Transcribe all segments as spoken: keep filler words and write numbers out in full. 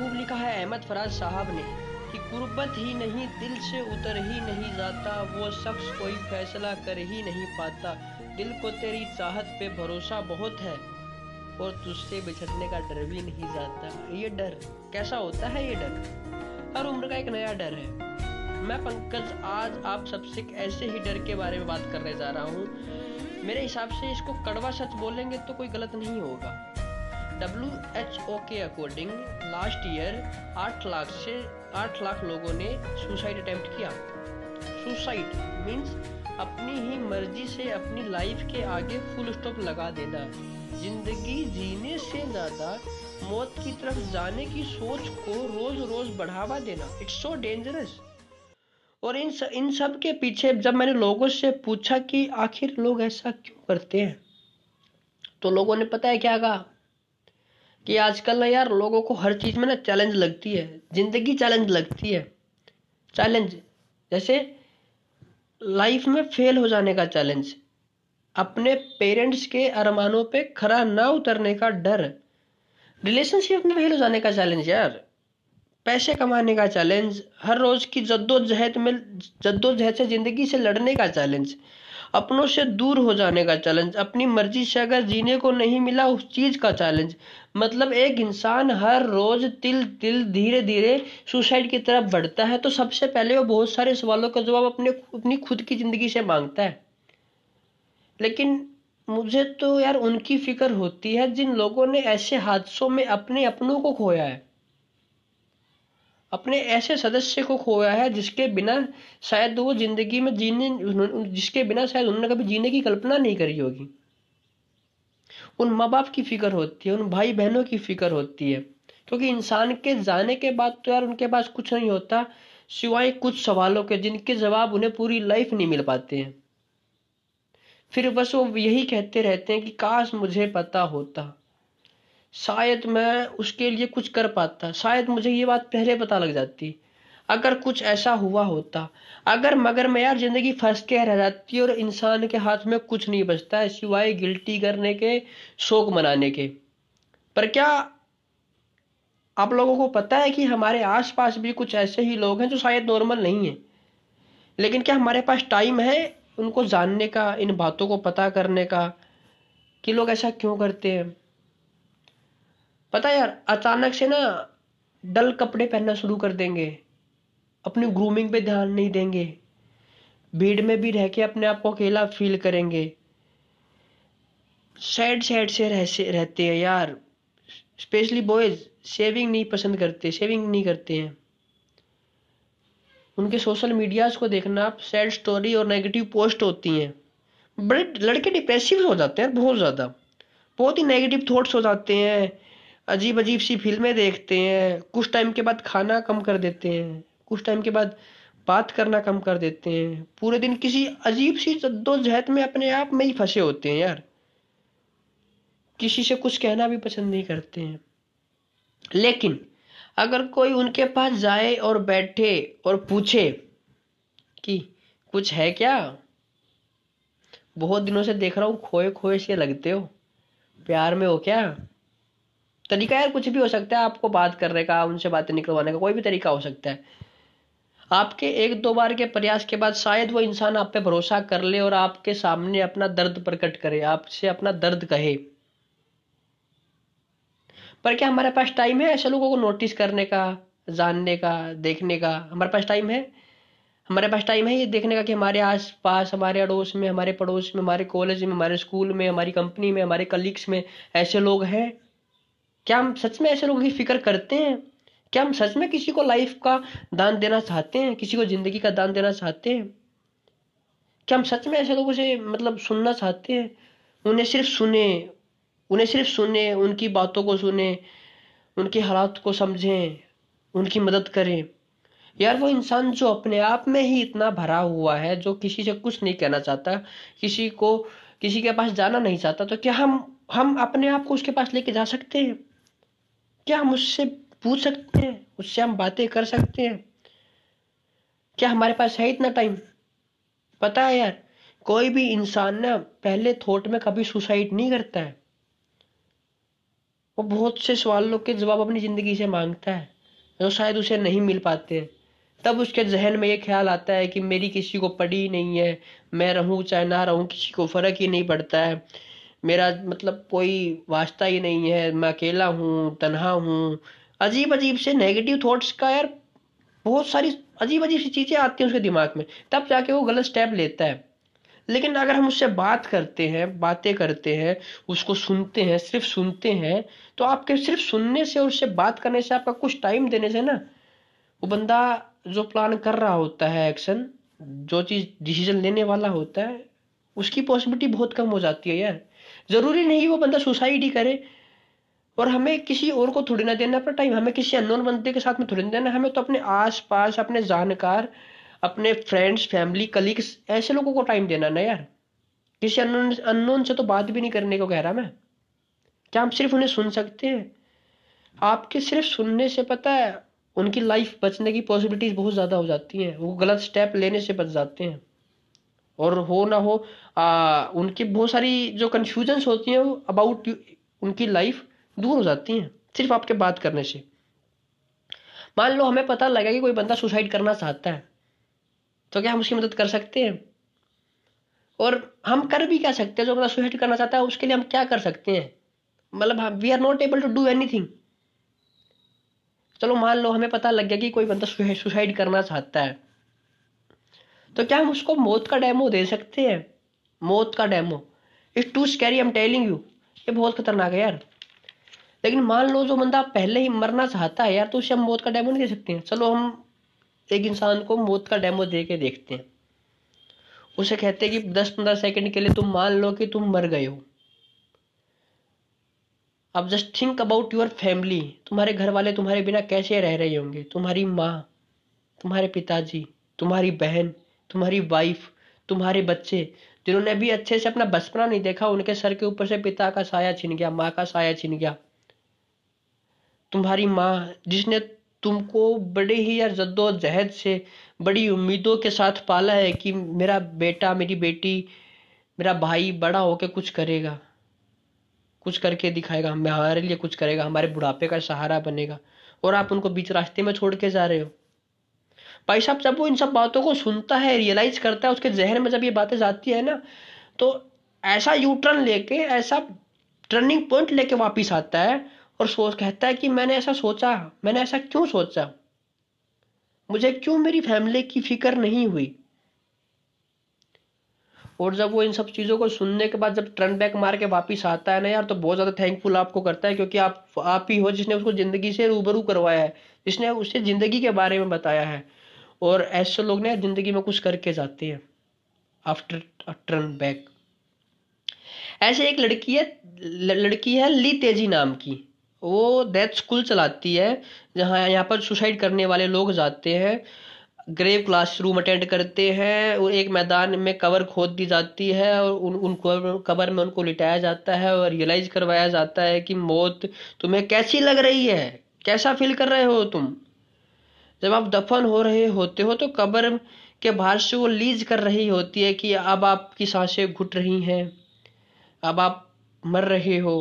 खूब लिखा है अहमद फराज साहब ने कि गुर्बत ही नहीं, दिल से उतर ही नहीं जाता, वो शख्स कोई फैसला कर ही नहीं पाता। दिल को तेरी चाहत पे भरोसा बहुत है और तुझसे बिछड़ने का डर भी नहीं जाता। ये डर कैसा होता है? ये डर हर उम्र का एक नया डर है। मैं पंकज आज आप सबसे ऐसे ही डर के बारे में बात करने जा रहा हूँ। मेरे हिसाब से इसको कड़वा सच बोलेंगे तो कोई गलत नहीं होगा। डब्ल्यू एच ओ के अकॉर्डिंग लास्ट ईयर आठ लाख से आठ लाख लोगों ने सुसाइड अटैम्प्ट किया। सुसाइड मीन्स अपनी ही मर्जी से अपनी लाइफ के आगे फुल स्टॉप लगा देना। जिंदगी जीने से ज़्यादा मौत की तरफ जाने की सोच को रोज़ रोज़ बढ़ावा देना, इट्स सो डेंजरस। और इन सब इन सब के पीछे जब मैंने लोगों से पूछा कि आखिर लोग ऐसा क्यों करते हैं, तो लोगों ने पता है क्या कहा कि आजकल ना यार लोगों को हर चीज़ में ना चैलेंज लगती है, ज़िंदगी चैलेंज लगती है। चैलेंज जैसे लाइफ में फेल हो जाने का चैलेंज, अपने पेरेंट्स के अरमानों पे खरा ना उतरने का डर, रिलेशनशिप में फेल हो जाने का चैलेंज, यार पैसे कमाने का चैलेंज, हर रोज की जद्दोजहद में जद्दोजहद से जिंदगी से लड़ने का चैलेंज, अपनों से दूर हो जाने का चैलेंज, अपनी मर्जी से अगर जीने को नहीं मिला उस चीज का चैलेंज। मतलब एक इंसान हर रोज तिल तिल धीरे धीरे सुसाइड की तरफ बढ़ता है। तो सबसे पहले वो बहुत सारे सवालों का जवाब अपने अपनी खुद की जिंदगी से मांगता है। लेकिन मुझे तो यार उनकी फिक्र होती है जिन लोगों ने ऐसे हादसों में अपने अपनों को खोया है, अपने ऐसे सदस्य को खोया है जिसके बिना शायद वो जिंदगी में जीने जिसके बिना शायद उन्होंने कभी जीने की कल्पना नहीं करी होगी। उन माँ बाप की फिक्र होती है, उन भाई बहनों की फिक्र होती है, क्योंकि इंसान के जाने के बाद तो यार उनके पास कुछ नहीं होता सिवाय कुछ सवालों के जिनके जवाब उन्हें पूरी लाइफ नहीं मिल पाते हैं। फिर बस वो यही कहते रहते हैं कि काश मुझे पता होता, शायद मैं उसके लिए कुछ कर पाता, शायद मुझे ये बात पहले पता लग जाती, अगर कुछ ऐसा हुआ होता, अगर। मगर मैं यार जिंदगी फंस के रह जाती है और इंसान के हाथ में कुछ नहीं बचता है सिवाय गिल्टी करने के, शोक मनाने के। पर क्या आप लोगों को पता है कि हमारे आसपास भी कुछ ऐसे ही लोग हैं जो शायद नॉर्मल नहीं है, लेकिन क्या हमारे पास टाइम है उनको जानने का, इन बातों को पता करने का कि लोग ऐसा क्यों करते हैं? पता है यार, अचानक से ना डल कपड़े पहनना शुरू कर देंगे, अपनी ग्रूमिंग पे ध्यान नहीं देंगे, भीड़ में भी रह के अपने आप को अकेला फील करेंगे, सैड सैड से रह से रहते हैं यार। स्पेशली बॉयज शेविंग नहीं पसंद करते, शेविंग नहीं करते हैं। उनके सोशल मीडियाज को देखना आप, सैड स्टोरी और नेगेटिव पोस्ट होती हैं। बड़े लड़के डिप्रेसिव हो जाते हैं बहुत ज़्यादा, बहुत ही नेगेटिव थॉट्स हो जाते हैं, अजीब अजीब सी फिल्में देखते हैं, कुछ टाइम के बाद खाना कम कर देते हैं, कुछ टाइम के बाद बात करना कम कर देते हैं, पूरे दिन किसी अजीब सी जद्दोजहद में अपने आप में ही फंसे होते हैं यार। किसी से कुछ कहना भी पसंद नहीं करते हैं। लेकिन अगर कोई उनके पास जाए और बैठे और पूछे कि कुछ है क्या, बहुत दिनों से देख रहा हूँ, खोए खोए से लगते हो, प्यार में हो क्या, तरीका यार कुछ भी हो सकता है आपको बात करने का, उनसे बातें निकलवाने का कोई भी तरीका हो सकता है। आपके एक दो बार के प्रयास के बाद शायद वो इंसान आप पे भरोसा कर ले और आपके सामने अपना दर्द प्रकट करे, आपसे अपना दर्द कहे। पर क्या हमारे पास टाइम है ऐसे लोगों को नोटिस करने का, जानने का, देखने का? हमारे पास टाइम है? हमारे पास टाइम है ये देखने का कि हमारे आसपास, हमारे अड़ोस में, हमारे पड़ोस में, हमारे कॉलेज में, हमारे स्कूल में, हमारी कंपनी में, हमारे कलीग्स में ऐसे लोग हैं? क्या हम सच में ऐसे लोगों की फिक्र करते हैं? क्या हम सच में किसी को लाइफ का दान देना चाहते हैं, किसी को जिंदगी का दान देना चाहते हैं? क्या हम सच में ऐसे लोगों से मतलब सुनना चाहते हैं? उन्हें सिर्फ सुने उन्हें सिर्फ सुने उनकी बातों को सुने, उनके हालात को समझें, उनकी मदद करें। यार वो इंसान जो अपने आप में ही इतना भरा हुआ है, जो किसी से कुछ नहीं कहना चाहता, किसी को किसी के पास जाना नहीं चाहता, तो क्या हम हम अपने आप को उसके पास लेके जा सकते हैं? क्या हम उससे पूछ सकते हैं, उससे हम बातें कर सकते हैं? क्या हमारे पास है इतना टाइम? पता है यार, कोई भी इंसान ना पहले थॉट में कभी सुसाइड नहीं करता है, वो बहुत से सवालों के जवाब अपनी ज़िंदगी से मांगता है जो शायद उसे नहीं मिल पाते। तब उसके जहन में ये ख्याल आता है कि मेरी किसी को पड़ी ही नहीं है, मैं रहूँ चाहे ना रहूँ किसी को फ़र्क ही नहीं पड़ता है, मेरा मतलब कोई वास्ता ही नहीं है, मैं अकेला हूँ, तन्हा हूँ। अजीब अजीब से नेगेटिव थॉट्स का यार बहुत सारी अजीब अजीब सी चीज़ें आती हैं उसके दिमाग में, तब जाके वो गलत स्टेप लेता है। लेकिन अगर हम उससे बात करते हैं, बातें करते हैं, उसको सुनते हैं, सिर्फ सुनते हैं, तो आपके सिर्फ सुनने से और उससे बात करने से, आपका कुछ टाइम देने से ना, वो बंदा जो प्लान कर रहा होता है, एक्शन जो चीज़ डिसीजन लेने वाला होता है, उसकी पॉसिबिलिटी बहुत कम हो जाती है यार। ज़रूरी नहीं वो बंदा सुसाइड ही करे, और हमें किसी और को थोड़ी ना देना अपना टाइम, हमें किसी अननोन बंदे के साथ में थोड़ी ना देना, हमें तो अपने आसपास, अपने जानकार, अपने फ्रेंड्स, फैमिली, कलीग्स, ऐसे लोगों को टाइम देना ना यार। किसी अननोन अननोन से तो बात भी नहीं करने को कह रहा मैं। क्या हम सिर्फ उन्हें सुन सकते हैं? आपके सिर्फ सुनने से पता है उनकी लाइफ बचने की पॉसिबिलिटीज़ बहुत ज़्यादा हो जाती हैं, वो गलत स्टेप लेने से बच जाते हैं। और हो ना हो आ, उनकी बहुत सारी जो कन्फ्यूजन्स होती हैं वो अबाउट उनकी लाइफ दूर हो जाती हैं सिर्फ आपके बात करने से। मान लो हमें पता लगा कि कोई बंदा सुसाइड करना चाहता है, तो क्या हम उसकी मदद कर सकते हैं? और हम कर भी क्या सकते हैं? जो बंदा सुसाइड करना चाहता है उसके लिए हम क्या कर सकते हैं? मतलब we are not able to do anything. चलो मान लो हमें पता लग गया कि कोई बंदा सुसाइड करना चाहता है, तो क्या हम उसको मौत का डेमो दे सकते हैं? मौत का demo it's too scary, I am telling you, ये बहुत खतरनाक है यार। लेकिन मान लो जो बंदा पहले ही मरना चाहता है यार, तो उसे हम मौत का डेमो नहीं दे सकते हैं। चलो हम एक इंसान को मौत का डेमो दे के देखते हैं, उसे कहते हैं कि दस पंद्रह सेकंड के लिए तुम मान लो कि तुम मर गए हो। अब just think about your family, तुम्हारे घर वाले तुम्हारे बिना कैसे रह रहे होंगे, तुम्हारी माँ, तुम्हारे पिताजी, तुम्हारी बहन, तुम्हारी वाइफ, तुम्हारे बच्चे, जिन्होंने अभी अच्छे से अपना बचपना नहीं देखा, उनके सर के ऊपर से पिता का साया छिन गया, माँ का साया छिन गया। तुम्हारी माँ जिसने तुमको बड़े ही यार जद्दोजहद से, बड़ी उम्मीदों के साथ पाला है कि मेरा बेटा, मेरी बेटी, मेरा भाई बड़ा होकर कुछ करेगा, कुछ करके दिखाएगा, हमारे लिए कुछ करेगा, हमारे बुढ़ापे का सहारा बनेगा, और आप उनको बीच रास्ते में छोड़ के जा रहे हो। भाई साहब जब वो इन सब बातों को सुनता है, रियलाइज करता है, उसके जहन में जब ये बातें जाती है ना, तो ऐसा यू टर्न लेके, ऐसा टर्निंग पॉइंट लेके वापिस आता है और सोच कहता है कि मैंने ऐसा सोचा, मैंने ऐसा क्यों सोचा, मुझे क्यों मेरी फैमिली की फिक्र नहीं हुई। और जब वो इन सब चीज़ों को सुनने के बाद जब टर्न बैक मार के वापस आता है ना यार, तो बहुत ज़्यादा थैंकफुल आपको करता है, क्योंकि आप आप ही हो जिसने उसको ज़िंदगी से रूबरू करवाया है, जिसने उससे ज़िंदगी के बारे में बताया है। और ऐसे लोग ना ज़िंदगी में कुछ करके जाते हैं आफ्टर टर्न बैक। ऐसे एक लड़की है लड़की है ली तेजी नाम की, वो डेथ स्कूल चलाती है, जहाँ यहाँ पर सुसाइड करने वाले लोग जाते हैं, ग्रेव क्लासरूम अटेंड करते हैं, और एक मैदान में कवर खोद दी जाती है और उन उन कवर में उनको लिटाया जाता है और रियलाइज करवाया जाता है कि मौत तुम्हें कैसी लग रही है, कैसा फील कर रहे हो तुम। जब आप दफन हो रहे होते हो तो कब्र के बाहर से वो लीज कर रही होती है कि अब आपकी सांसें घुट रही हैं, अब आप मर रहे हो,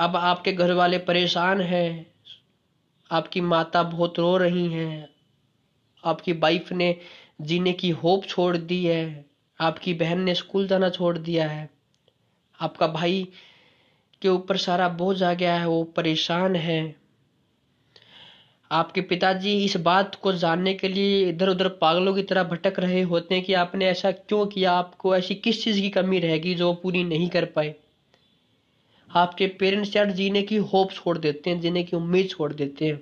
अब आपके घर वाले परेशान हैं, आपकी माता बहुत रो रही हैं, आपकी वाइफ ने जीने की होप छोड़ दी है, आपकी बहन ने स्कूल जाना छोड़ दिया है, आपका भाई के ऊपर सारा बोझ आ गया है, वो परेशान है। आपके पिताजी इस बात को जानने के लिए इधर उधर पागलों की तरह भटक रहे होते हैं कि आपने ऐसा क्यों किया, आपको ऐसी किस चीज़ की कमी रहेगी जो पूरी नहीं कर पाए। आपके पेरेंट्स यार जीने की होप छोड़ देते हैं, जीने की उम्मीद छोड़ देते हैं।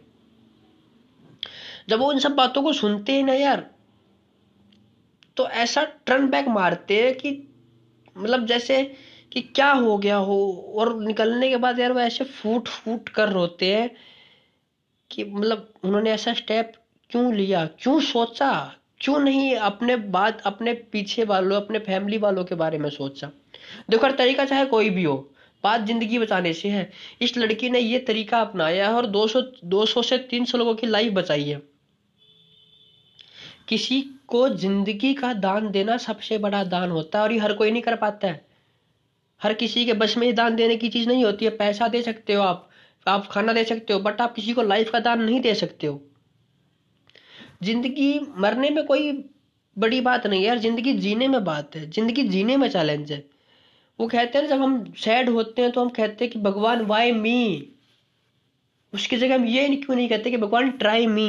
जब वो इन सब बातों को सुनते हैं ना यार, तो ऐसा टर्न बैक मारते हैं कि मतलब जैसे कि क्या हो गया हो। और निकलने के बाद यार वो ऐसे फूट फूट कर रोते हैं कि मतलब उन्होंने ऐसा स्टेप क्यों लिया, क्यों सोचा, क्यों नहीं अपने बात अपने पीछे वालों, अपने फैमिली वालों के बारे में सोचा। देखो हर तरीका चाहे कोई भी हो, बात ज़िंदगी बचाने से है। इस लड़की ने ये तरीका अपनाया है और दो सौ से तीन सौ लोगों की लाइफ बचाई है। किसी को ज़िंदगी का दान देना सबसे बड़ा दान होता है और ये हर कोई नहीं कर पाता है। हर किसी के बस में ही दान देने की चीज़ नहीं होती है। पैसा दे सकते हो, आप आप खाना दे सकते हो, बट आप किसी को लाइफ का दान नहीं दे सकते हो। जिंदगी मरने में कोई बड़ी बात नहीं है यार, जिंदगी जीने में बात है, जिंदगी जीने में चैलेंज है। वो कहते हैं जब हम सैड होते हैं तो हम कहते हैं कि भगवान वाई मी, उसकी जगह हम ये क्यों नहीं कहते कि भगवान ट्राई मी।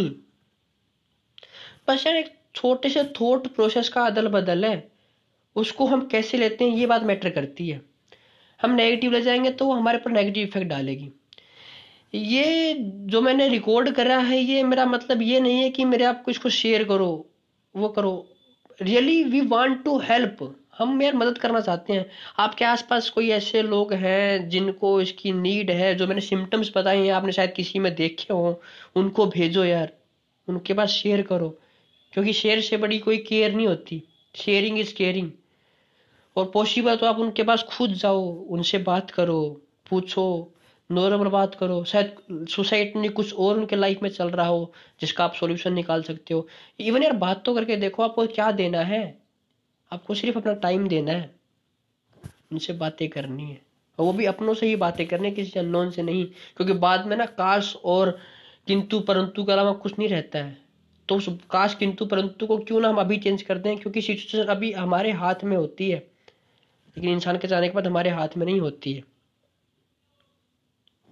बस यार एक छोटे से थॉट प्रोसेस का अदल बदल है, उसको हम कैसे लेते हैं ये बात मैटर करती है। हम नेगेटिव ले जाएंगे तो वो हमारे पर नेगेटिव इफेक्ट डालेगी। ये जो मैंने रिकॉर्ड करा है, ये मेरा मतलब ये नहीं है कि मेरे आप इसको शेयर करो वो करो। Really we want to help, हम यार मदद करना चाहते हैं। आपके आसपास कोई ऐसे लोग हैं जिनको इसकी नीड है, जो मैंने सिम्टम्स बताए हैं आपने शायद किसी में देखे हों, उनको भेजो यार, उनके पास शेयर करो, क्योंकि शेयर से बड़ी कोई केयर नहीं होती। Sharing is caring. और पॉसिबल तो आप उनके पास खुद जाओ, उनसे बात करो, पूछो, नॉर्मल बात करो। शायद सोसाइटी में कुछ और उनके लाइफ में चल रहा हो जिसका आप सॉल्यूशन निकाल सकते हो। इवन यार बात तो करके देखो, आपको क्या देना है, आपको सिर्फ अपना टाइम देना है, उनसे बातें करनी है, और वो भी अपनों से ही बातें करनी है, किसी अननोन से नहीं। क्योंकि बाद में ना काश और किंतु परंतु के अलावा कुछ नहीं रहता है। तो उस काश किंतु परंतु को क्यों ना हम अभी चेंज कर दें, क्योंकि सिचुएशन अभी हमारे हाथ में होती है, लेकिन इंसान के जाने के बाद हमारे हाथ में नहीं होती है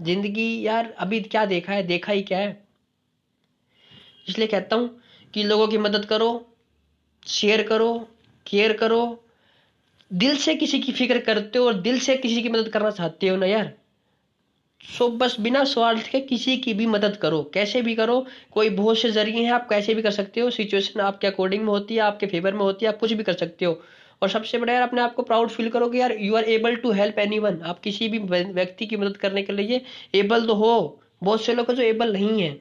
जिंदगी। यार अभी क्या देखा है, देखा ही क्या है। इसलिए कहता हूं कि लोगों की मदद करो, शेयर करो, केयर करो। दिल से किसी की फिक्र करते हो और दिल से किसी की मदद करना चाहते हो ना यार, सो बस बिना स्वार्थ के किसी की भी मदद करो, कैसे भी करो। कोई बहुत से जरिए हैं, आप कैसे भी कर सकते हो। सिचुएशन आपके अकॉर्डिंग में होती है, आपके फेवर में होती है, आप कुछ भी कर सकते हो। और सबसे बड़ा यार, अपने आप को प्राउड फील करो कि यार you are able to help anyone. आप किसी भी व्यक्ति की मदद करने के लिए एबल तो हो। बहुत से लोग हैं जो एबल नहीं है।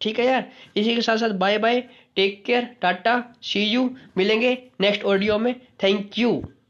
ठीक है यार, इसी के साथ साथ bye bye, take care, tata, see you. मिलेंगे नेक्स्ट ऑडियो में। Thank you.